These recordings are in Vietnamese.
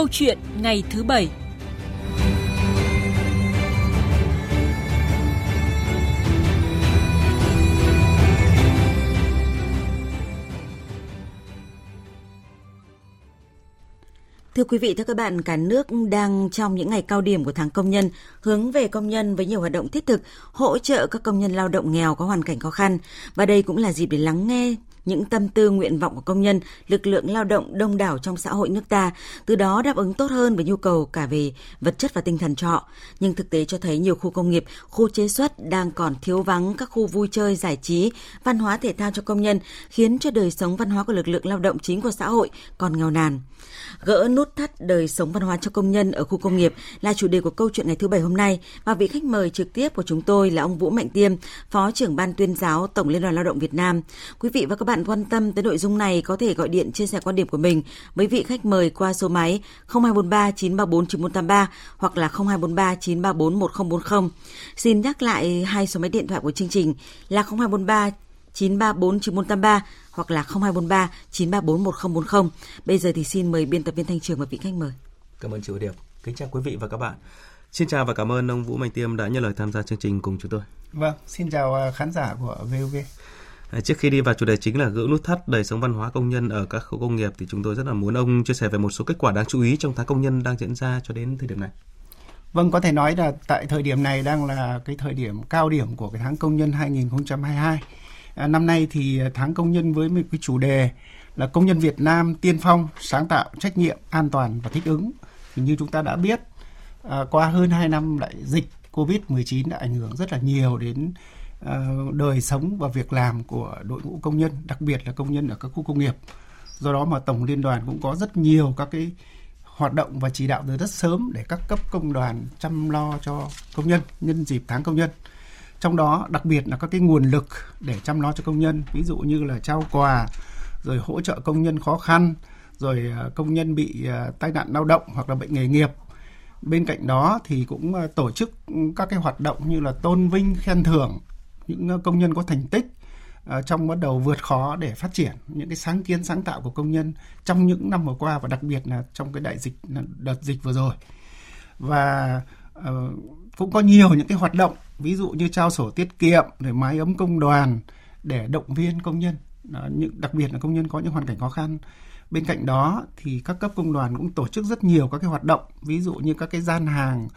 Câu chuyện ngày thứ Bảy. Thưa quý vị, thưa các bạn, cả nước đang trong những ngày cao điểm của tháng công nhân, hướng về công nhân với nhiều hoạt động thiết thực, hỗ trợ các công nhân lao động nghèo có hoàn cảnh khó khăn. Và đây cũng là dịp để lắng nghe những tâm tư nguyện vọng của công nhân, lực lượng lao động đông đảo trong xã hội nước ta, từ đó đáp ứng tốt hơn với nhu cầu cả về vật chất và tinh thần cho họ. Nhưng thực tế cho thấy nhiều khu công nghiệp, khu chế xuất đang còn thiếu vắng các khu vui chơi, giải trí, văn hóa thể thao cho công nhân, khiến cho đời sống văn hóa của lực lượng lao động chính của xã hội còn nghèo nàn. Gỡ nút thắt đời sống văn hóa cho công nhân ở khu công nghiệp là chủ đề của câu chuyện ngày thứ Bảy hôm nay, và vị khách mời trực tiếp của chúng tôi là ông Vũ Mạnh Tiêm, Phó trưởng Ban Tuyên giáo Tổng Liên đoàn Lao động Việt Nam. Quý vị và các bạn quan tâm tới nội dung này có thể gọi điện chia sẻ quan điểm của mình với vị khách mời qua số máy 0243 934 9183 hoặc là 0243 934 1040. Xin nhắc lại hai số máy điện thoại của chương trình là 0243 934 9183 hoặc là 0243 934 1040. Bây giờ thì xin mời biên tập viên Thanh Trường và vị khách mời. Cảm ơn chị Điệp. Kính chào quý vị và các bạn. Xin chào và cảm ơn ông Vũ Mạnh Tiêm đã nhận lời tham gia chương trình cùng chúng tôi. Vâng, xin chào khán giả của VTV. Trước khi đi vào chủ đề chính là gỡ nút thắt đời sống văn hóa công nhân ở các khu công nghiệp thì chúng tôi rất là muốn ông chia sẻ về một số kết quả đáng chú ý trong tháng công nhân đang diễn ra cho đến thời điểm này. Vâng, có thể nói là tại thời điểm này đang là cái thời điểm cao điểm của cái tháng công nhân 2022. Năm nay thì tháng công nhân với một cái chủ đề là công nhân Việt Nam tiên phong, sáng tạo, trách nhiệm, an toàn và thích ứng. Thì như chúng ta đã biết, qua hơn 2 năm đại dịch Covid-19 đã ảnh hưởng rất là nhiều đến đời sống và việc làm của đội ngũ công nhân, đặc biệt là công nhân ở các khu công nghiệp. Do đó mà Tổng Liên đoàn cũng có rất nhiều các cái hoạt động và chỉ đạo từ rất sớm để các cấp công đoàn chăm lo cho công nhân nhân dịp tháng công nhân. Trong đó đặc biệt là các cái nguồn lực để chăm lo cho công nhân, ví dụ như là trao quà, rồi hỗ trợ công nhân khó khăn, rồi công nhân bị tai nạn lao động hoặc là bệnh nghề nghiệp. Bên cạnh đó thì cũng tổ chức các cái hoạt động như là tôn vinh khen thưởng những công nhân có thành tích trong bắt đầu vượt khó để phát triển những cái sáng kiến sáng tạo của công nhân trong những năm vừa qua, và đặc biệt là trong cái đợt dịch vừa rồi. Và cũng có nhiều những cái hoạt động ví dụ như trao sổ tiết kiệm, rồi mái ấm công đoàn để động viên công nhân, đặc biệt là công nhân có những hoàn cảnh khó khăn. Bên cạnh đó thì các cấp công đoàn cũng tổ chức rất nhiều các cái hoạt động, ví dụ như các cái gian hàng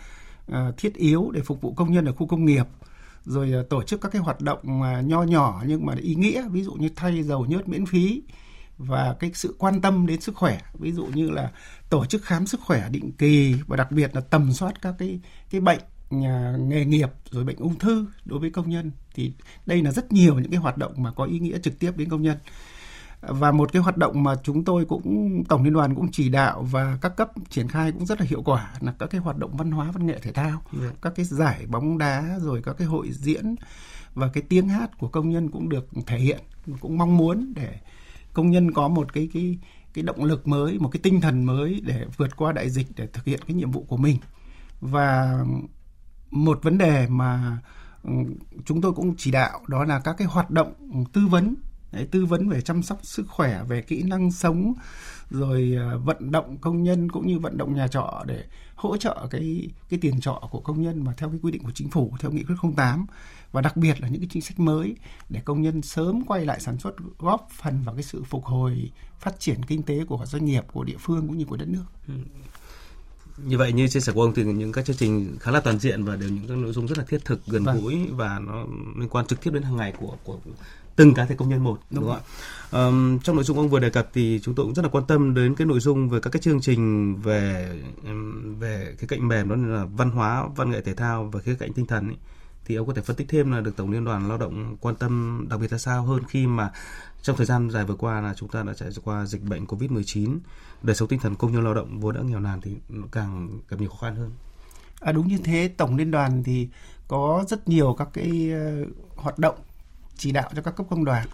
thiết yếu để phục vụ công nhân ở khu công nghiệp, rồi tổ chức các cái hoạt động nho nhỏ nhưng mà ý nghĩa, ví dụ như thay dầu nhớt miễn phí, và cái sự quan tâm đến sức khỏe, ví dụ như là tổ chức khám sức khỏe định kỳ, và đặc biệt là tầm soát các cái bệnh nghề nghiệp, rồi bệnh ung thư đối với công nhân. Thì đây là rất nhiều những cái hoạt động mà có ý nghĩa trực tiếp đến công nhân. Và một cái hoạt động mà chúng tôi cũng, Tổng Liên đoàn cũng chỉ đạo và các cấp triển khai cũng rất là hiệu quả là các cái hoạt động văn hóa, văn nghệ, thể thao, các cái giải bóng đá, rồi các cái hội diễn, và cái tiếng hát của công nhân cũng được thể hiện. Cũng mong muốn để công nhân có một cái động lực mới, một cái tinh thần mới để vượt qua đại dịch, để thực hiện cái nhiệm vụ của mình. Và một vấn đề mà chúng tôi cũng chỉ đạo đó là các cái hoạt động tư vấn về chăm sóc sức khỏe, về kỹ năng sống, rồi vận động công nhân cũng như vận động nhà trọ để hỗ trợ cái tiền trọ của công nhân mà theo cái quy định của chính phủ, theo nghị quyết 08, và đặc biệt là những cái chính sách mới để công nhân sớm quay lại sản xuất, góp phần vào cái sự phục hồi phát triển kinh tế của doanh nghiệp, của địa phương cũng như của đất nước. Như vậy, như chia sẻ của ông thì những các chương trình khá là toàn diện và đều những các nội dung rất là thiết thực, gần gũi và nó liên quan trực tiếp đến hàng ngày của từng cá thể công nhân một, đúng không ạ? Trong nội dung ông vừa đề cập thì chúng tôi cũng rất là quan tâm đến cái nội dung về các cái chương trình về cái cạnh mềm, đó là văn hóa, văn nghệ, thể thao và khía cạnh tinh thần ấy. Thì ông có thể phân tích thêm là được Tổng Liên đoàn Lao động quan tâm đặc biệt là sao hơn, khi mà trong thời gian dài vừa qua là chúng ta đã trải qua dịch bệnh Covid-19, đời sống tinh thần công nhân lao động vốn đã nghèo nàn thì nó càng gặp nhiều khó khăn hơn. Đúng như thế, Tổng Liên đoàn thì có rất nhiều các cái hoạt động chỉ đạo cho các cấp công đoàn.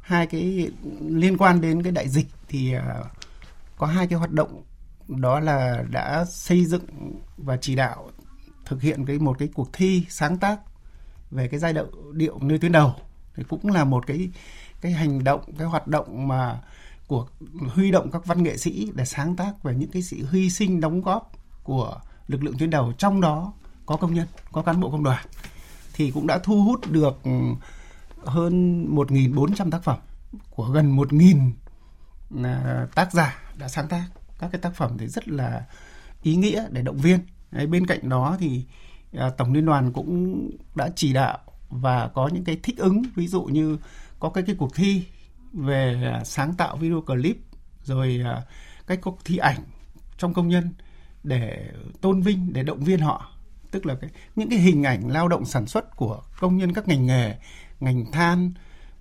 Hai cái liên quan đến cái đại dịch thì có hai cái hoạt động, đó là đã xây dựng và chỉ đạo thực hiện một cái cuộc thi sáng tác về cái giai điệu nơi tuyến đầu. Thì cũng là một cái hành động, cái hoạt động mà của huy động các văn nghệ sĩ để sáng tác về những cái sự hy sinh đóng góp của lực lượng tuyến đầu, trong đó có công nhân, có cán bộ công đoàn, thì cũng đã thu hút được hơn 1.400 tác phẩm của gần 1.000 tác giả đã sáng tác các cái tác phẩm thì rất là ý nghĩa để động viên. Bên cạnh đó thì Tổng Liên đoàn cũng đã chỉ đạo và có những cái thích ứng, ví dụ như có cái cuộc thi về sáng tạo video clip, rồi cái cuộc thi ảnh trong công nhân để tôn vinh, để động viên họ, tức là những cái hình ảnh lao động sản xuất của công nhân các ngành nghề, ngành than,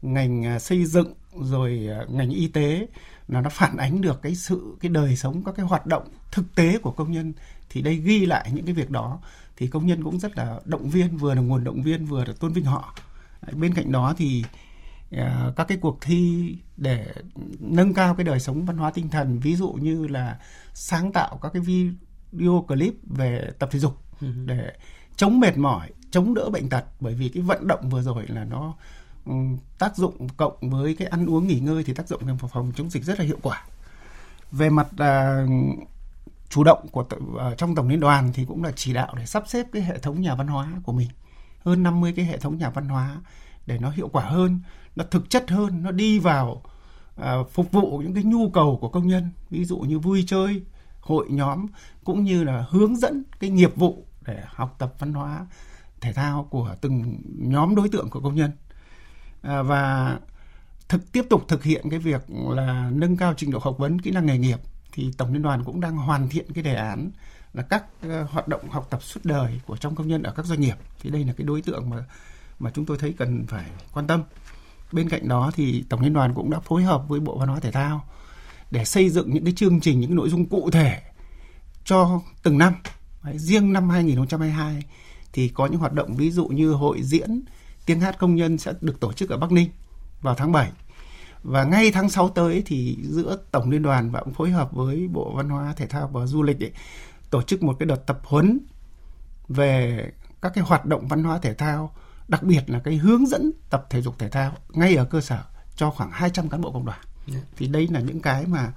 ngành xây dựng, rồi ngành y tế, là nó phản ánh được cái đời sống, các cái hoạt động thực tế của công nhân. Thì đây ghi lại những cái việc đó thì công nhân cũng rất là động viên, vừa là nguồn động viên, vừa là tôn vinh họ. Bên cạnh đó thì các cái cuộc thi để nâng cao cái đời sống văn hóa tinh thần, ví dụ như là sáng tạo các cái video clip về tập thể dục để chống mệt mỏi, chống đỡ bệnh tật, bởi vì cái vận động vừa rồi là nó tác dụng cộng với cái ăn uống nghỉ ngơi thì tác dụng phòng chống dịch rất là hiệu quả. Về mặt chủ động của trong Tổng Liên đoàn thì cũng là chỉ đạo để sắp xếp cái hệ thống nhà văn hóa của mình, hơn 50 cái hệ thống nhà văn hóa để nó hiệu quả hơn, nó thực chất hơn, nó đi vào phục vụ những cái nhu cầu của công nhân, ví dụ như vui chơi, hội nhóm, cũng như là hướng dẫn cái nghiệp vụ để học tập văn hóa thể thao của từng nhóm đối tượng của công nhân. Và tiếp tục thực hiện cái việc là nâng cao trình độ học vấn, kỹ năng nghề nghiệp, thì Tổng Liên đoàn cũng đang hoàn thiện cái đề án là các hoạt động học tập suốt đời của trong công nhân ở các doanh nghiệp. Thì đây là cái đối tượng mà chúng tôi thấy cần phải quan tâm. Bên cạnh đó thì Tổng Liên đoàn cũng đã phối hợp với Bộ Văn hóa Thể thao để xây dựng những cái chương trình, những nội dung cụ thể cho từng năm. Riêng năm 2022 thì có những hoạt động, ví dụ như hội diễn tiếng hát công nhân sẽ được tổ chức ở Bắc Ninh vào tháng 7. Và ngay tháng 6 tới thì giữa Tổng Liên đoàn và cũng phối hợp với Bộ Văn hóa Thể thao và Du lịch tổ chức một cái đợt tập huấn về các cái hoạt động văn hóa thể thao, đặc biệt là cái hướng dẫn tập thể dục thể thao ngay ở cơ sở cho khoảng 200 cán bộ công đoàn. Thì đây là những cái mà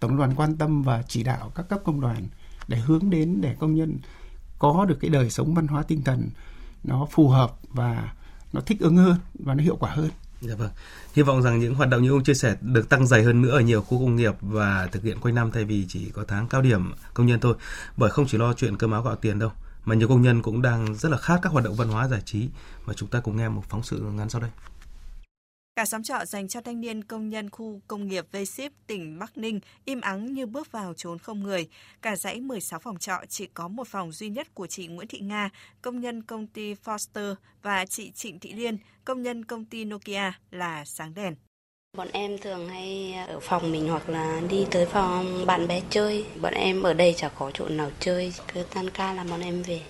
Tổng Liên đoàn quan tâm và chỉ đạo các cấp công đoàn để hướng đến để công nhân có được cái đời sống văn hóa tinh thần nó phù hợp và nó thích ứng hơn và nó hiệu quả hơn. Dạ vâng. Hy vọng rằng những hoạt động như ông chia sẻ được tăng dày hơn nữa ở nhiều khu công nghiệp và thực hiện quanh năm thay vì chỉ có tháng cao điểm công nhân thôi. Bởi không chỉ lo chuyện cơm áo gạo tiền đâu, mà nhiều công nhân cũng đang rất là khát các hoạt động văn hóa giải trí. Và chúng ta cùng nghe một phóng sự ngắn sau đây. Cả xóm trọ dành cho thanh niên công nhân khu công nghiệp VSIP tỉnh Bắc Ninh im ắng như bước vào chốn không người. Cả dãy 16 phòng trọ chỉ có một phòng duy nhất của chị Nguyễn Thị Nga, công nhân công ty Foster, và chị Trịnh Thị Liên, công nhân công ty Nokia là sáng đèn. Bọn em thường hay ở phòng mình hoặc là đi tới phòng bạn bè chơi. Bọn em ở đây chả có chỗ nào chơi, cứ tan ca là bọn em về.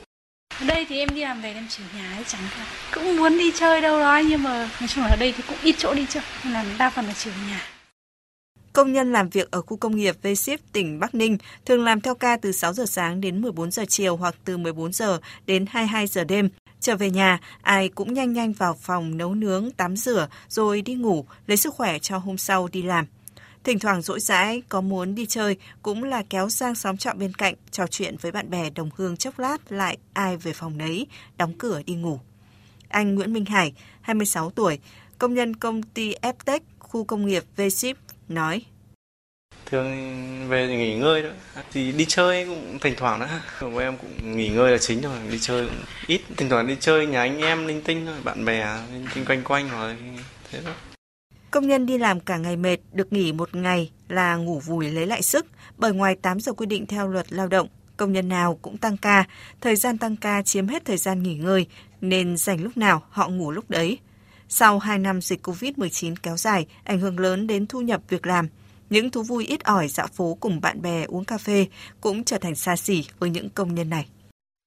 Ở đây thì em đi làm về em chỉ ở nhà ấy, chẳng hạn cũng muốn đi chơi đâu đó, nhưng mà nói chung là ở đây thì cũng ít chỗ đi chơi nên là đa phần là chỉ ở nhà. Công nhân làm việc ở khu công nghiệp VSIP tỉnh Bắc Ninh thường làm theo ca từ 6 giờ sáng đến 14 giờ chiều hoặc từ 14 giờ đến 22 giờ đêm. Trở về nhà, ai cũng nhanh vào phòng nấu nướng, tắm rửa rồi đi ngủ, lấy sức khỏe cho hôm sau đi làm. Thỉnh thoảng rỗi rãi, có muốn đi chơi cũng là kéo sang xóm trọ bên cạnh, trò chuyện với bạn bè đồng hương chốc lát, lại ai về phòng nấy, đóng cửa đi ngủ. Anh Nguyễn Minh Hải, 26 tuổi, công nhân công ty Ftech, khu công nghiệp VSIP nói. Thường về thì nghỉ ngơi thôi, thì đi chơi cũng thỉnh thoảng nữa. Bọn em cũng nghỉ ngơi là chính rồi, đi chơi cũng ít. Thỉnh thoảng đi chơi nhà anh em linh tinh thôi, bạn bè linh tinh quanh rồi, thế đó. Công nhân đi làm cả ngày mệt, được nghỉ một ngày là ngủ vùi lấy lại sức, bởi ngoài 8 giờ quy định theo luật lao động, công nhân nào cũng tăng ca, thời gian tăng ca chiếm hết thời gian nghỉ ngơi, nên rảnh lúc nào họ ngủ lúc đấy. Sau 2 năm dịch Covid-19 kéo dài, ảnh hưởng lớn đến thu nhập việc làm, những thú vui ít ỏi dạo phố cùng bạn bè uống cà phê cũng trở thành xa xỉ với những công nhân này.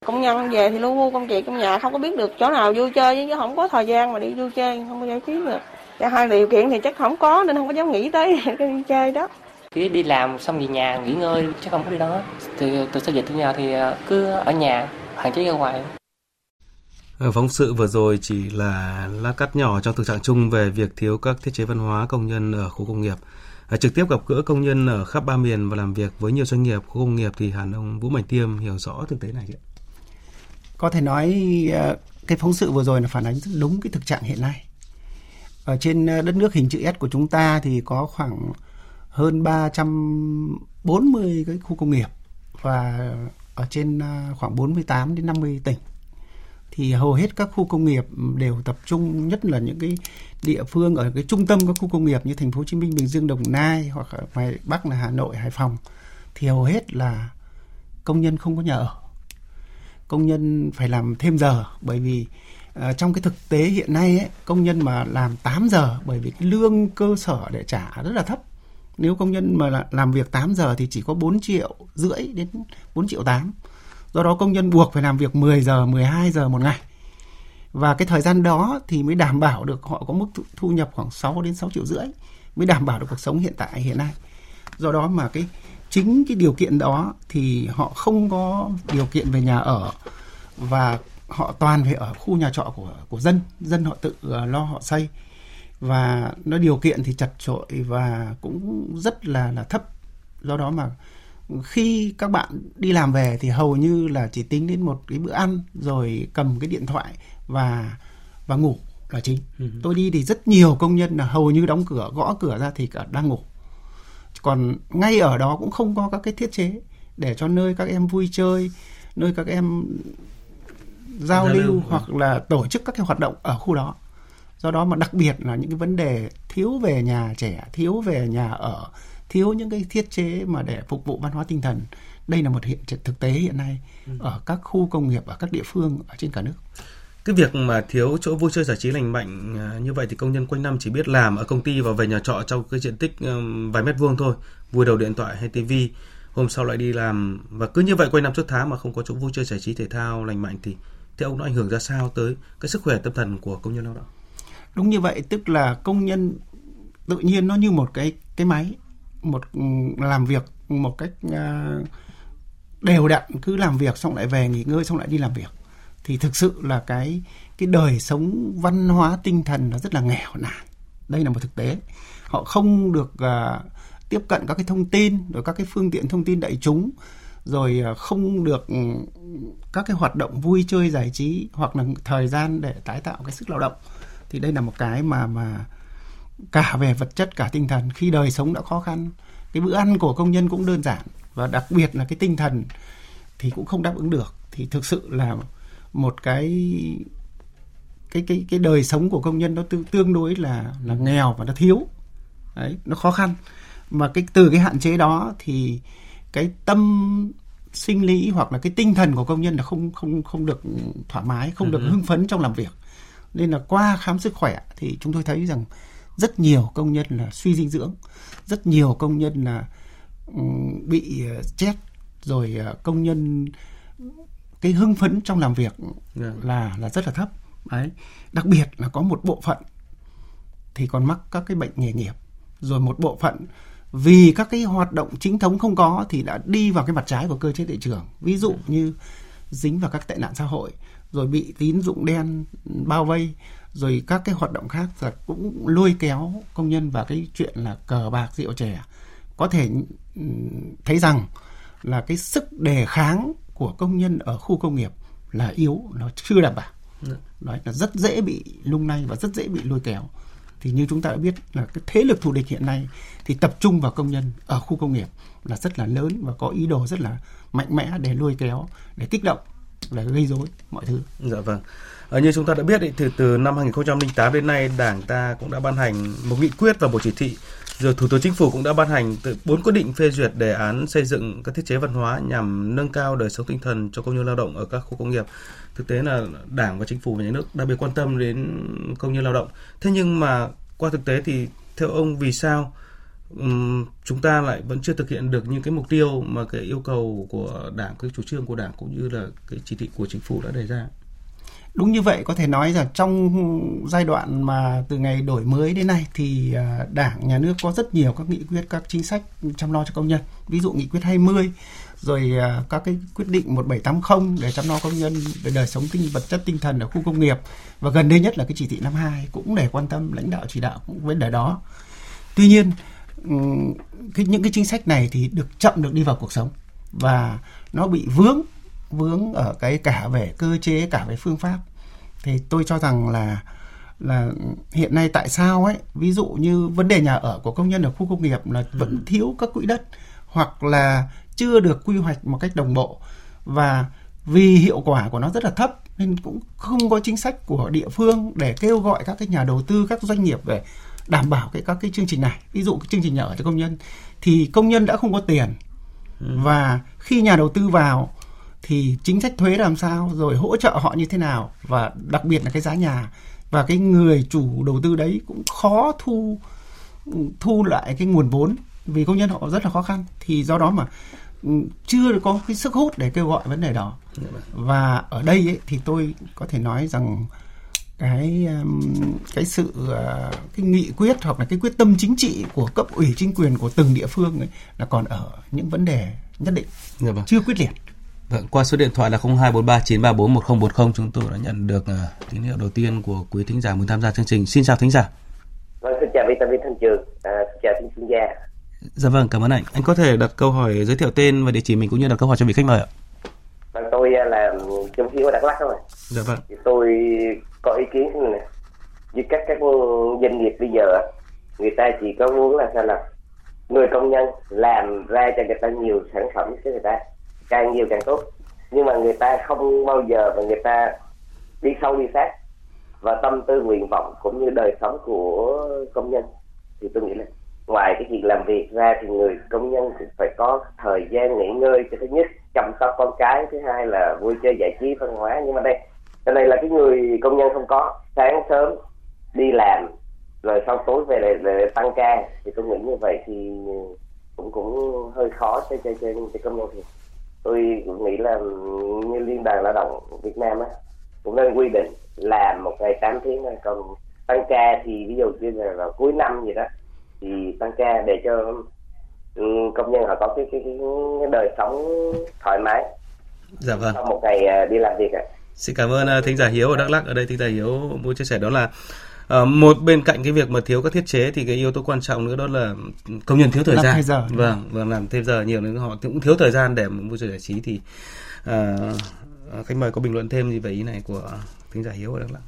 Công nhân về thì lu bu công việc trong nhà, không có biết được chỗ nào vui chơi, chứ không có thời gian mà đi vui chơi, không có giải trí được. Cả hai điều kiện thì chắc không có nên không có dám nghĩ tới cái đi chơi đó. Cứ đi làm xong về nhà nghỉ ngơi chứ không có đi đâu. Từ sau dịch tới nhà thì cứ ở nhà, hạn chế ra ngoài. Phóng sự vừa rồi chỉ là lá cắt nhỏ trong thực trạng chung về việc thiếu các thiết chế văn hóa công nhân ở khu công nghiệp. Trực tiếp gặp gỡ công nhân ở khắp ba miền và làm việc với nhiều doanh nghiệp, khu công nghiệp thì hẳn ông Vũ Mạnh Tiêm hiểu rõ thực tế này chứ? Có thể nói cái phóng sự vừa rồi là phản ánh rất đúng cái thực trạng hiện nay. Ở trên đất nước hình chữ S của chúng ta thì có khoảng hơn 340 cái khu công nghiệp và ở trên khoảng 48 đến 50 tỉnh. Thì hầu hết các khu công nghiệp đều tập trung, nhất là những cái địa phương ở cái trung tâm các khu công nghiệp như thành phố Hồ Chí Minh, Bình Dương, Đồng Nai hoặc ở ngoài Bắc là Hà Nội, Hải Phòng, thì hầu hết là công nhân không có nhà ở. Công nhân phải làm thêm giờ, bởi vì trong cái thực tế hiện nay ấy, công nhân mà làm 8 giờ bởi vì cái lương cơ sở để trả rất là thấp. Nếu công nhân mà làm việc 8 giờ thì chỉ có 4,5 triệu đến 4,8 triệu. Do đó công nhân buộc phải làm việc 10 giờ, 12 giờ một ngày. Và cái thời gian đó thì mới đảm bảo được họ có mức thu nhập khoảng 6 đến 6,5 triệu, mới đảm bảo được cuộc sống hiện nay. Do đó mà chính cái điều kiện đó thì họ không có điều kiện về nhà ở và họ toàn phải ở khu nhà trọ của dân họ tự lo họ xây. Và nó điều kiện thì chật chội và cũng rất là thấp. Do đó mà khi các bạn đi làm về thì hầu như là chỉ tính đến một cái bữa ăn rồi cầm cái điện thoại và ngủ là chính. Tôi đi thì rất nhiều công nhân là hầu như đóng cửa, gõ cửa ra thì đang ngủ. Còn ngay ở đó cũng không có các cái thiết chế để cho nơi các em vui chơi, nơi các em giao lưu hoặc là tổ chức các cái hoạt động ở khu đó. Do đó mà đặc biệt là những cái vấn đề thiếu về nhà trẻ, thiếu về nhà ở, thiếu những cái thiết chế mà để phục vụ văn hóa tinh thần. Đây là một thực tế hiện nay ở các khu công nghiệp, ở các địa phương ở trên cả nước. Cái việc mà thiếu chỗ vui chơi giải trí lành mạnh như vậy thì công nhân quanh năm chỉ biết làm ở công ty và về nhà trọ trong cái diện tích vài mét vuông thôi, vui đầu điện thoại hay tivi, hôm sau lại đi làm và cứ như vậy quanh năm suốt tháng mà không có chỗ vui chơi giải trí thể thao lành mạnh thì theo ông nó ảnh hưởng ra sao tới cái sức khỏe tâm thần của công nhân lao động? Đúng như vậy, tức là công nhân tự nhiên nó như một cái máy, một làm việc một cách đều đặn, cứ làm việc xong lại về nghỉ ngơi xong lại đi làm việc. Thì thực sự là cái đời sống văn hóa tinh thần nó rất là nghèo nàn. Đây là một thực tế. Họ không được tiếp cận các cái thông tin, rồi các cái phương tiện thông tin đại chúng, rồi không được các cái hoạt động vui chơi giải trí hoặc là thời gian để tái tạo cái sức lao động. Thì đây là một cái mà cả về vật chất cả tinh thần, khi đời sống đã khó khăn, cái bữa ăn của công nhân cũng đơn giản và đặc biệt là cái tinh thần thì cũng không đáp ứng được. Thì thực sự là một cái đời sống của công nhân nó tương đối là nghèo và nó thiếu. Đấy, nó khó khăn. Mà từ cái hạn chế đó thì cái tâm sinh lý hoặc là cái tinh thần của công nhân là không được thoải mái, không được hưng phấn trong làm việc. Nên là qua khám sức khỏe thì chúng tôi thấy rằng rất nhiều công nhân là suy dinh dưỡng, rất nhiều công nhân là bị stress, rồi công nhân cái hưng phấn trong làm việc là rất là thấp. Đấy. Đặc biệt là có một bộ phận thì còn mắc các cái bệnh nghề nghiệp, rồi một bộ phận vì các cái hoạt động chính thống không có thì đã đi vào cái mặt trái của cơ chế thị trường, ví dụ như dính vào các tệ nạn xã hội, rồi bị tín dụng đen bao vây, rồi các cái hoạt động khác là cũng lôi kéo công nhân vào cái chuyện là cờ bạc rượu chè. Có thể thấy rằng là cái sức đề kháng của công nhân ở khu công nghiệp là yếu, nó chưa đảm bảo. Đấy, là rất dễ bị lung lay và rất dễ bị lôi kéo. Thì như chúng ta đã biết là cái thế lực thù địch hiện nay thì tập trung vào công nhân ở khu công nghiệp là rất là lớn và có ý đồ rất là mạnh mẽ để lôi kéo, để kích động, để gây rối mọi thứ. Dạ vâng. Như chúng ta đã biết thì từ năm 2008 đến nay Đảng ta cũng đã ban hành một nghị quyết và một chỉ thị, rồi Thủ tướng Chính phủ cũng đã ban hành 4 quyết định phê duyệt đề án xây dựng các thiết chế văn hóa nhằm nâng cao đời sống tinh thần cho công nhân lao động ở các khu công nghiệp. Thực tế là Đảng và Chính phủ và Nhà nước đặc biệt quan tâm đến công nhân lao động. Thế nhưng mà qua thực tế thì theo ông vì sao chúng ta lại vẫn chưa thực hiện được những cái mục tiêu mà cái yêu cầu của Đảng, cái chủ trương của Đảng cũng như là cái chỉ thị của Chính phủ đã đề ra? Đúng như vậy, có thể nói rằng trong giai đoạn mà từ ngày đổi mới đến nay thì Đảng, Nhà nước có rất nhiều các nghị quyết, các chính sách chăm lo cho công nhân. Ví dụ nghị quyết 20, rồi các cái quyết định 1780 để chăm lo công nhân về đời sống vật chất tinh thần ở khu công nghiệp. Và gần đây nhất là cái chỉ thị 52 cũng để quan tâm, lãnh đạo chỉ đạo cũng vấn đề đó. Tuy nhiên, những cái chính sách này thì chậm được đi vào cuộc sống, và nó bị vướng ở cái cả về cơ chế cả về phương pháp. Thì tôi cho rằng là hiện nay tại sao ấy, ví dụ như vấn đề nhà ở của công nhân ở khu công nghiệp là vẫn thiếu các quỹ đất, hoặc là chưa được quy hoạch một cách đồng bộ, và vì hiệu quả của nó rất là thấp nên cũng không có chính sách của địa phương để kêu gọi các cái nhà đầu tư, các doanh nghiệp về đảm bảo các cái chương trình này. Ví dụ cái chương trình nhà ở cho công nhân thì công nhân đã không có tiền, và khi nhà đầu tư vào thì chính sách thuế làm sao, rồi hỗ trợ họ như thế nào, và đặc biệt là cái giá nhà, và cái người chủ đầu tư đấy cũng khó thu lại cái nguồn vốn vì công nhân họ rất là khó khăn. Thì do đó mà chưa có cái sức hút để kêu gọi vấn đề đó. Và ở đây ấy, thì tôi có thể nói rằng cái nghị quyết hoặc là cái quyết tâm chính trị của cấp ủy chính quyền của từng địa phương ấy, là còn ở những vấn đề nhất định, chưa quyết liệt. Vâng, qua số điện thoại là 0243 934 1040, chúng tôi đã nhận được tín hiệu đầu tiên của quý thính giả muốn tham gia chương trình. Xin chào thính giả. Vâng, xin chào biên tập viên Thanh Trường, xin chào thính sinh gia. Dạ vâng, cảm ơn anh. Anh có thể đặt câu hỏi, giới thiệu tên và địa chỉ mình cũng như đặt câu hỏi cho vị khách mời ạ. Vâng, tôi là trong khi ở Đắk Lắc thôi. Dạ vâng. Thì tôi có ý kiến như này, như các doanh nghiệp bây giờ người ta chỉ có muốn là sao là người công nhân làm ra cho người ta nhiều sản phẩm cho người ta, càng nhiều càng tốt, nhưng mà người ta không bao giờ mà người ta đi sâu đi sát và tâm tư nguyện vọng cũng như đời sống của công nhân. Thì tôi nghĩ là ngoài cái việc làm việc ra thì người công nhân cũng phải có thời gian nghỉ ngơi, cái thứ nhất chăm sóc con cái, thứ hai là vui chơi giải trí văn hóa. Nhưng mà đây là cái người công nhân không có, sáng sớm đi làm rồi sau tối về lại tăng ca, thì tôi nghĩ như vậy thì cũng hơi khó cho công nhân. Thì tôi cũng nghĩ là như Liên đoàn Lao động Việt Nam á, cũng nên quy định làm một ngày 8 tiếng thôi, còn tăng ca thì ví dụ như là vào cuối năm gì đó thì tăng ca để cho công nhân họ có cái đời sống thoải mái. Dạ vâng. Sau một ngày đi làm việc ạ. Xin cảm ơn thính giả Hiếu ở Đắk Lắk. Ở đây thính giả Hiếu muốn chia sẻ đó là một bên cạnh cái việc mà thiếu các thiết chế thì cái yếu tố quan trọng nữa đó là công nhân thiếu thời gian. Vâng, làm thêm giờ nhiều nên họ cũng thiếu thời gian để vui chơi giải trí. Thì khách mời có bình luận thêm gì về ý này của thính giả Hiếu ở Đắk Lắk?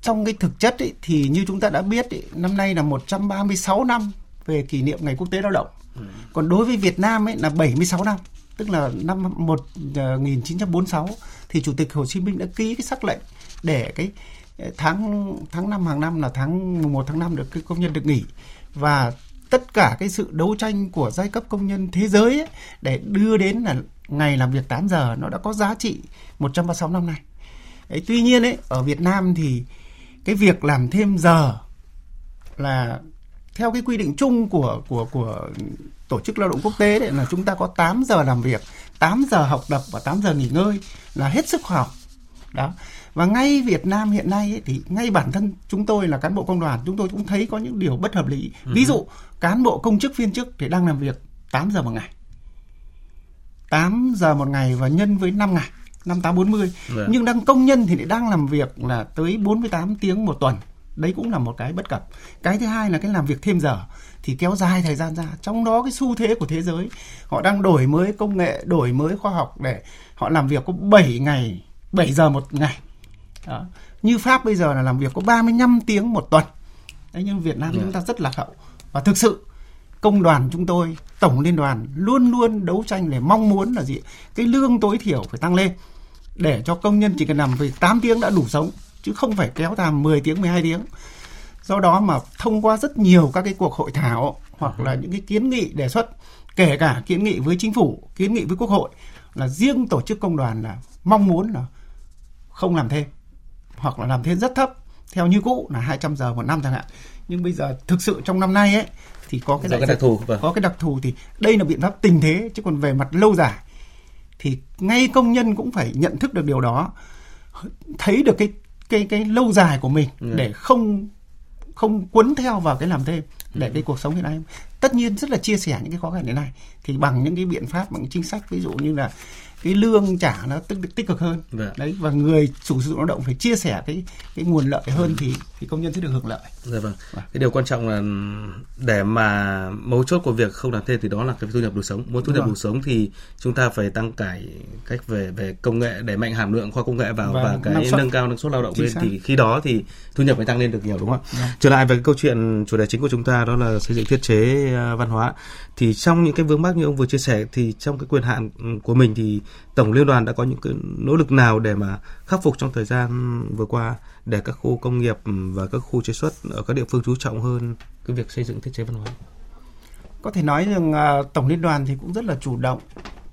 Trong cái thực chất ấy, thì như chúng ta đã biết ấy, năm nay là 136 năm về kỷ niệm Ngày Quốc tế Lao động. Còn đối với Việt Nam ấy, là 76 năm, tức là năm 1946 thì Chủ tịch Hồ Chí Minh đã ký cái sắc lệnh để cái tháng 5 hàng năm là tháng 1 tháng 5 được công nhân được nghỉ. Và tất cả cái sự đấu tranh của giai cấp công nhân thế giới ấy, để đưa đến là ngày làm việc 8 giờ nó đã có giá trị 136 năm nay. Đấy, tuy nhiên ấy, ở Việt Nam thì cái việc làm thêm giờ là theo cái quy định chung của Tổ chức Lao động Quốc tế đấy, là chúng ta có 8 giờ làm việc, 8 giờ học tập và 8 giờ nghỉ ngơi là hết sức khoa học. Đó. Và ngay Việt Nam hiện nay ấy, thì ngay bản thân chúng tôi là cán bộ công đoàn, chúng tôi cũng thấy có những điều bất hợp lý. Ví dụ cán bộ công chức viên chức thì đang làm việc 8 giờ một ngày. 8 giờ một ngày và nhân với 5 ngày, 5840. Nhưng đang công nhân thì đang làm việc là tới 48 tiếng một tuần. Đấy cũng là một cái bất cập. Cái thứ hai là cái làm việc thêm giờ thì kéo dài thời gian ra. Trong đó cái xu thế của thế giới, họ đang đổi mới công nghệ, đổi mới khoa học để họ làm việc có 7 ngày, 7 giờ một ngày. Đó. Như Pháp bây giờ là làm việc có 35 tiếng một tuần. Đấy, nhưng Việt Nam chúng ta rất lạc hậu. Và thực sự công đoàn chúng tôi, Tổng Liên đoàn luôn luôn đấu tranh để mong muốn là gì? Cái lương tối thiểu phải tăng lên để cho công nhân chỉ cần làm về 8 tiếng đã đủ sống, chứ không phải kéo ra 10 tiếng, 12 tiếng. Do đó mà thông qua rất nhiều các cái cuộc hội thảo hoặc là những cái kiến nghị đề xuất, kể cả kiến nghị với chính phủ, kiến nghị với quốc hội, là riêng tổ chức công đoàn là mong muốn là không làm thêm hoặc là làm thêm rất thấp, theo như cũ là 200 giờ một năm chẳng hạn. Nhưng bây giờ thực sự trong năm nay ấy thì có cái đặc thù, có cái đặc thù thì đây là biện pháp tình thế, chứ còn về mặt lâu dài thì ngay công nhân cũng phải nhận thức được điều đó, thấy được cái lâu dài của mình để không cuốn theo vào cái làm thêm, để cái cuộc sống hiện nay tất nhiên rất là chia sẻ những cái khó khăn thế này thì bằng những cái biện pháp, bằng chính sách, ví dụ như là cái lương trả nó tích cực hơn đấy, và người chủ sử dụng lao động phải chia sẻ cái nguồn lợi hơn thì công nhân sẽ được hưởng lợi. Dạ vâng. Cái điều quan trọng là để mà mấu chốt của việc không làm thêm thì đó là cái thu nhập đủ sống. Muốn thu nhập đủ sống thì chúng ta phải tăng cải cách về công nghệ, đẩy mạnh hàm lượng khoa công nghệ vào và cái nâng cao năng suất lao động lên, thì khi đó thì thu nhập mới tăng lên được nhiều, đúng không ạ? Trở lại với cái câu chuyện chủ đề chính của chúng ta, đó là xây dựng thiết chế văn hóa, thì trong những cái vướng mắc như ông vừa chia sẻ thì trong cái quyền hạn của mình thì Tổng Liên đoàn đã có những cái nỗ lực nào để mà khắc phục trong thời gian vừa qua để các khu công nghiệp và các khu chế xuất ở các địa phương chú trọng hơn cái việc xây dựng thiết chế văn hóa? Có thể nói rằng Tổng Liên đoàn thì cũng rất là chủ động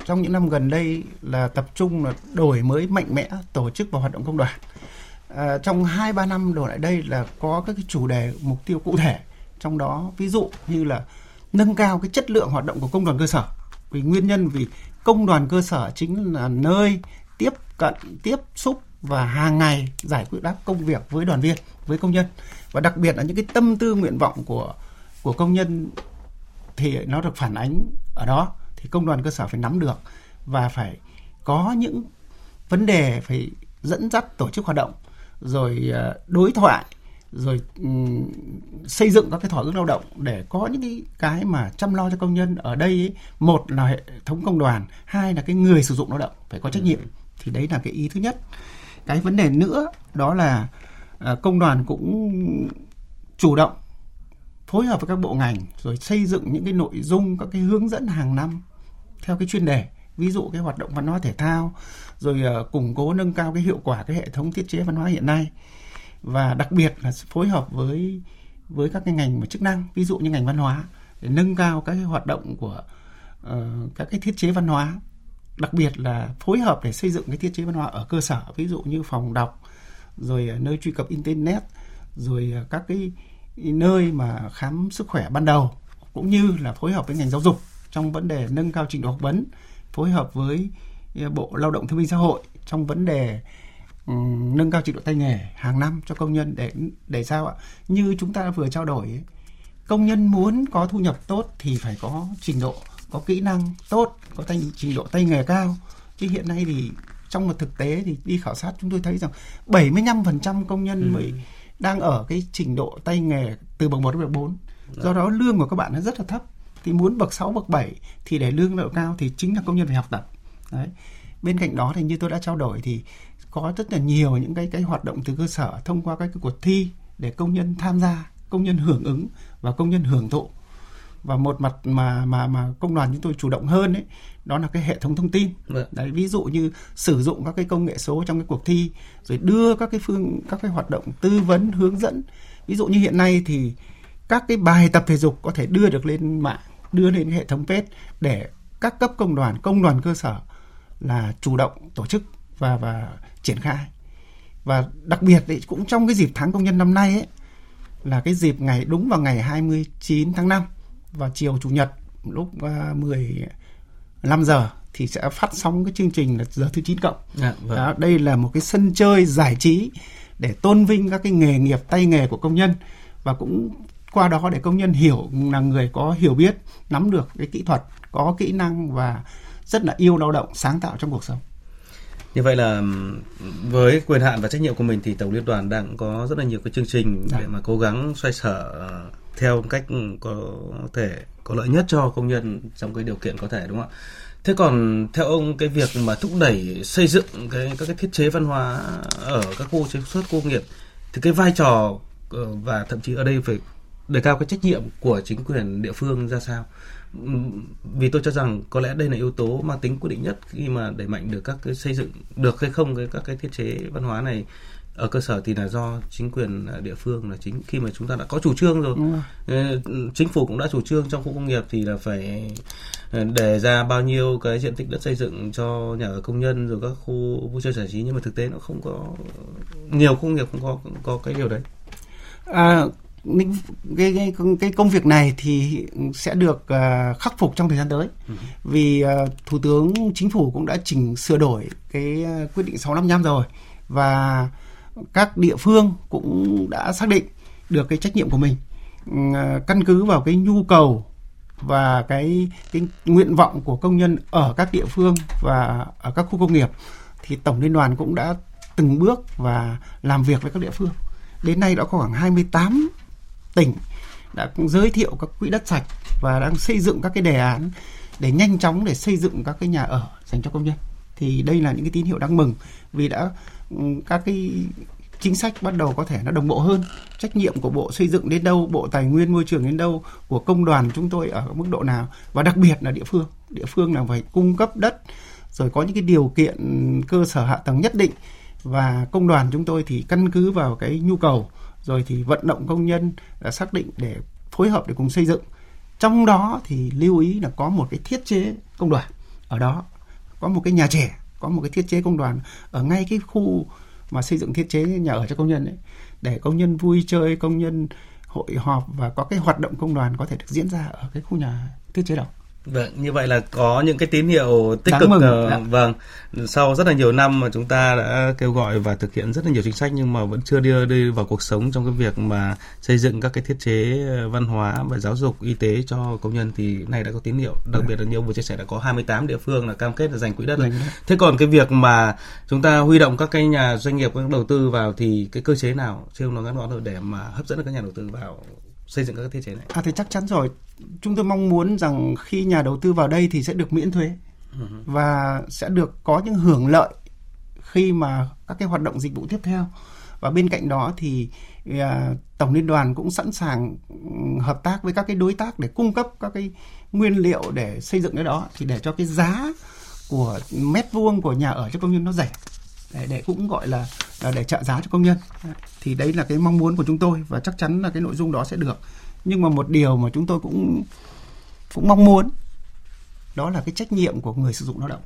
trong những năm gần đây, là tập trung là đổi mới mạnh mẽ tổ chức và hoạt động công đoàn. Trong 2-3 năm đổ lại đây là có các cái chủ đề mục tiêu cụ thể, trong đó ví dụ như là nâng cao cái chất lượng hoạt động của công đoàn cơ sở, vì nguyên nhân vì công đoàn cơ sở chính là nơi tiếp cận, tiếp xúc và hàng ngày giải quyết đáp công việc với đoàn viên, với công nhân, và đặc biệt là những cái tâm tư nguyện vọng của công nhân thì nó được phản ánh ở đó, thì công đoàn cơ sở phải nắm được và phải có những vấn đề phải dẫn dắt tổ chức hoạt động, rồi đối thoại, rồi xây dựng các cái thỏa ước lao động để có những cái mà chăm lo cho công nhân. Ở đây ấy, một là hệ thống công đoàn, hai là cái người sử dụng lao động phải có trách nhiệm, thì đấy là cái ý thứ nhất. Cái vấn đề nữa đó là công đoàn cũng chủ động phối hợp với các bộ ngành rồi xây dựng những cái nội dung, các cái hướng dẫn hàng năm theo cái chuyên đề, ví dụ cái hoạt động văn hóa thể thao, rồi củng cố nâng cao cái hiệu quả cái hệ thống thiết chế văn hóa hiện nay, và đặc biệt là phối hợp với các cái ngành mà chức năng, ví dụ như ngành văn hóa, để nâng cao các cái hoạt động của các cái thiết chế văn hóa, đặc biệt là phối hợp để xây dựng cái thiết chế văn hóa ở cơ sở, ví dụ như phòng đọc, rồi nơi truy cập internet, rồi các cái nơi mà khám sức khỏe ban đầu, cũng như là phối hợp với ngành giáo dục trong vấn đề nâng cao trình độ học vấn, phối hợp với Bộ Lao động Thương binh Xã hội trong vấn đề nâng cao trình độ tay nghề hàng năm cho công nhân, để sao ạ? Như chúng ta vừa trao đổi ấy, công nhân muốn có thu nhập tốt thì phải có trình độ, có kỹ năng tốt, có trình độ tay nghề cao. Chứ hiện nay thì trong một thực tế thì đi khảo sát chúng tôi thấy rằng 75% công nhân mới đang ở cái trình độ tay nghề từ bậc 1 đến bậc 4. Do đó lương của các bạn nó rất là thấp. Thì muốn bậc 6, bậc 7 thì để lương độ cao thì chính là công nhân phải học tập. Đấy. Bên cạnh đó thì như tôi đã trao đổi thì có rất là nhiều những cái hoạt động từ cơ sở thông qua các cái cuộc thi để công nhân tham gia, công nhân hưởng ứng và công nhân hưởng thụ. Và một mặt mà công đoàn chúng tôi chủ động hơn ấy, đó là cái hệ thống thông tin. Đấy, ví dụ như sử dụng các cái công nghệ số trong cái cuộc thi, rồi đưa các cái hoạt động tư vấn, hướng dẫn. Ví dụ như hiện nay thì các cái bài tập thể dục có thể đưa được lên mạng, đưa lên hệ thống page để các cấp công đoàn cơ sở là chủ động tổ chức và triển khai. Và đặc biệt đấy, cũng trong cái dịp tháng công nhân năm nay ấy, là cái dịp đúng vào ngày 29 tháng 5 và chiều chủ nhật lúc 15 giờ thì sẽ phát sóng cái chương trình là giờ thứ 9+. Đó, đây là một cái sân chơi giải trí để tôn vinh các cái nghề nghiệp tay nghề của công nhân, và cũng qua đó để công nhân hiểu là người có hiểu biết, nắm được cái kỹ thuật, có kỹ năng và rất là yêu lao động, sáng tạo trong cuộc sống. Như vậy là với quyền hạn và trách nhiệm của mình thì Tổng Liên đoàn đang có rất là nhiều cái chương trình để mà cố gắng xoay sở theo cách có thể có lợi nhất cho công nhân trong cái điều kiện có thể, đúng không ạ? Thế còn theo ông, cái việc mà thúc đẩy xây dựng các cái thiết chế văn hóa ở các khu chế xuất, khu công nghiệp thì cái vai trò và thậm chí ở đây phải đề cao cái trách nhiệm của chính quyền địa phương ra sao? Vì tôi cho rằng có lẽ đây là yếu tố mang tính quyết định nhất khi mà đẩy mạnh được các cái xây dựng được hay không các cái thiết chế văn hóa này ở cơ sở, thì là do chính quyền địa phương là chính. Khi mà chúng ta đã có chủ trương rồi, chính phủ cũng đã chủ trương trong khu công nghiệp thì là phải để ra bao nhiêu cái diện tích đất xây dựng cho nhà ở công nhân rồi các khu vui chơi giải trí, nhưng mà thực tế nó không có, nhiều khu công nghiệp không có cái điều đấy. Cái công việc này thì sẽ được khắc phục trong thời gian tới, vì Thủ tướng Chính phủ cũng đã sửa đổi cái quyết định 655 rồi, và các địa phương cũng đã xác định được cái trách nhiệm của mình, căn cứ vào cái nhu cầu và cái nguyện vọng của công nhân ở các địa phương và ở các khu công nghiệp, thì Tổng Liên đoàn cũng đã từng bước và làm việc với các địa phương. Đến nay đã có khoảng 28 tỉnh đã giới thiệu các quỹ đất sạch và đang xây dựng các cái đề án để nhanh chóng để xây dựng các cái nhà ở dành cho công nhân. Thì đây là những cái tín hiệu đáng mừng, vì đã các cái chính sách bắt đầu có thể nó đồng bộ hơn, trách nhiệm của Bộ Xây dựng đến đâu, Bộ Tài nguyên Môi trường đến đâu, của công đoàn chúng tôi ở mức độ nào, và đặc biệt là địa phương là phải cung cấp đất, rồi có những cái điều kiện cơ sở hạ tầng nhất định, và công đoàn chúng tôi thì căn cứ vào cái nhu cầu rồi thì vận động công nhân đã xác định để phối hợp để cùng xây dựng. Trong đó thì lưu ý là có một cái thiết chế công đoàn ở đó, có một cái nhà trẻ, có một cái thiết chế công đoàn ở ngay cái khu mà xây dựng thiết chế nhà ở cho công nhân ấy, để công nhân vui chơi, công nhân hội họp và có cái hoạt động công đoàn có thể được diễn ra ở cái khu nhà thiết chế đó. Vâng, như vậy là có những cái tín hiệu tích cực. Vâng, sau rất là nhiều năm mà chúng ta đã kêu gọi và thực hiện rất là nhiều chính sách nhưng mà vẫn chưa đưa vào cuộc sống trong cái việc mà xây dựng các cái thiết chế văn hóa và giáo dục, y tế cho công nhân, thì này đã có tín hiệu. Đặc biệt là như ông vừa chia sẻ đã có 28 địa phương là cam kết là dành quỹ đất. Thế còn cái việc mà chúng ta huy động các cái nhà doanh nghiệp, các đầu tư vào, thì cái cơ chế nào siêu nó ngắn gọn rồi để mà hấp dẫn được các nhà đầu tư vào xây dựng các thiết chế này? Thì chắc chắn rồi. Chúng tôi mong muốn rằng khi nhà đầu tư vào đây thì sẽ được miễn thuế và sẽ được có những hưởng lợi khi mà các cái hoạt động dịch vụ tiếp theo. Và bên cạnh đó thì Tổng Liên đoàn cũng sẵn sàng hợp tác với các cái đối tác để cung cấp các cái nguyên liệu để xây dựng cái đó, thì để cho cái giá của mét vuông của nhà ở cho công nhân nó rẻ, để cũng gọi là để trợ giá cho công nhân. Thì đấy là cái mong muốn của chúng tôi và chắc chắn là cái nội dung đó sẽ được. Nhưng mà một điều mà chúng tôi cũng mong muốn đó là cái trách nhiệm của người sử dụng lao động,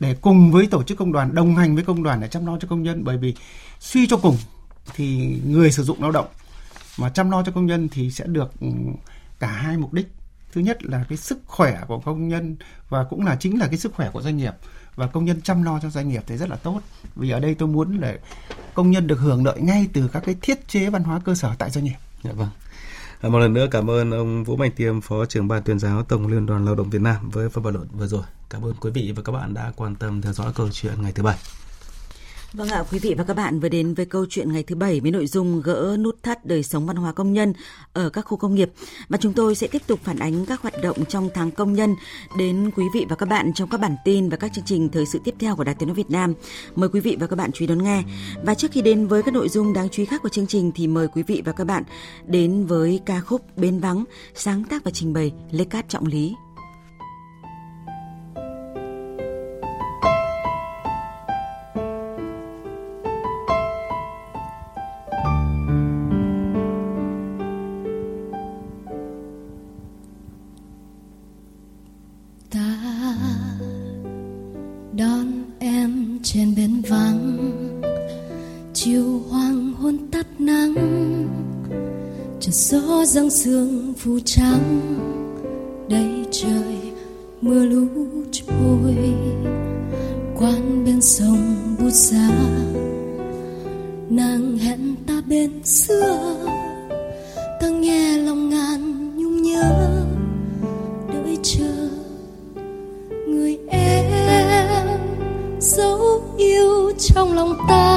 để cùng với tổ chức công đoàn, đồng hành với công đoàn để chăm lo cho công nhân. Bởi vì suy cho cùng thì người sử dụng lao động mà chăm lo cho công nhân thì sẽ được cả hai mục đích. Thứ nhất là cái sức khỏe của công nhân và cũng là chính là cái sức khỏe của doanh nghiệp, và công nhân chăm lo cho doanh nghiệp thì rất là tốt. Vì ở đây tôi muốn là công nhân được hưởng lợi ngay từ các cái thiết chế văn hóa cơ sở tại doanh nghiệp. Dạ vâng. Một lần nữa cảm ơn ông Vũ Mạnh Tiêm, Phó trưởng Ban Tuyên giáo Tổng Liên đoàn Lao động Việt Nam với phần bàn luận vừa rồi. Cảm ơn quý vị và các bạn đã quan tâm theo dõi câu chuyện ngày thứ Bảy. Vâng ạ, quý vị và các bạn vừa đến với câu chuyện ngày thứ Bảy với nội dung gỡ nút thắt đời sống văn hóa công nhân ở các khu công nghiệp. Và chúng tôi sẽ tiếp tục phản ánh các hoạt động trong tháng công nhân đến quý vị và các bạn trong các bản tin và các chương trình thời sự tiếp theo của Đài Tiếng nói Việt Nam. Mời quý vị và các bạn chú ý đón nghe. Và trước khi đến với các nội dung đáng chú ý khác của chương trình thì mời quý vị và các bạn đến với ca khúc Bến Vắng, sáng tác và trình bày Lê Cát Trọng Lý. Trên bến vắng, chiều hoàng hôn tắt nắng, chợt gió giăng sương phủ trắng, đầy trời mưa lũ trôi. Quán bên sông bút giá, nàng hẹn ta bên xưa, ta nghe lòng ngàn nhung nhớ, đợi chờ người em dấu yêu trong lòng ta.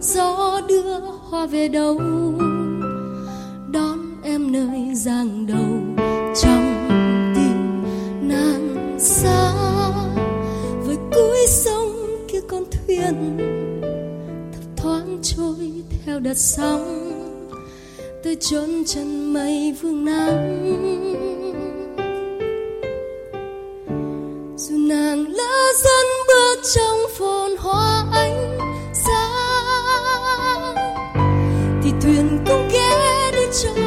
Gió đưa hoa về đâu, đón em nơi giang đầu. Trong tim nàng xa với cuối sông kia con thuyền thấp thoáng trôi theo đợt sóng, tới chốn chân mây vương nắng. Dù nàng lỡ dẫn bước trong phồn hoa ánh sáng, thì thuyền cũng ghé đến chỗ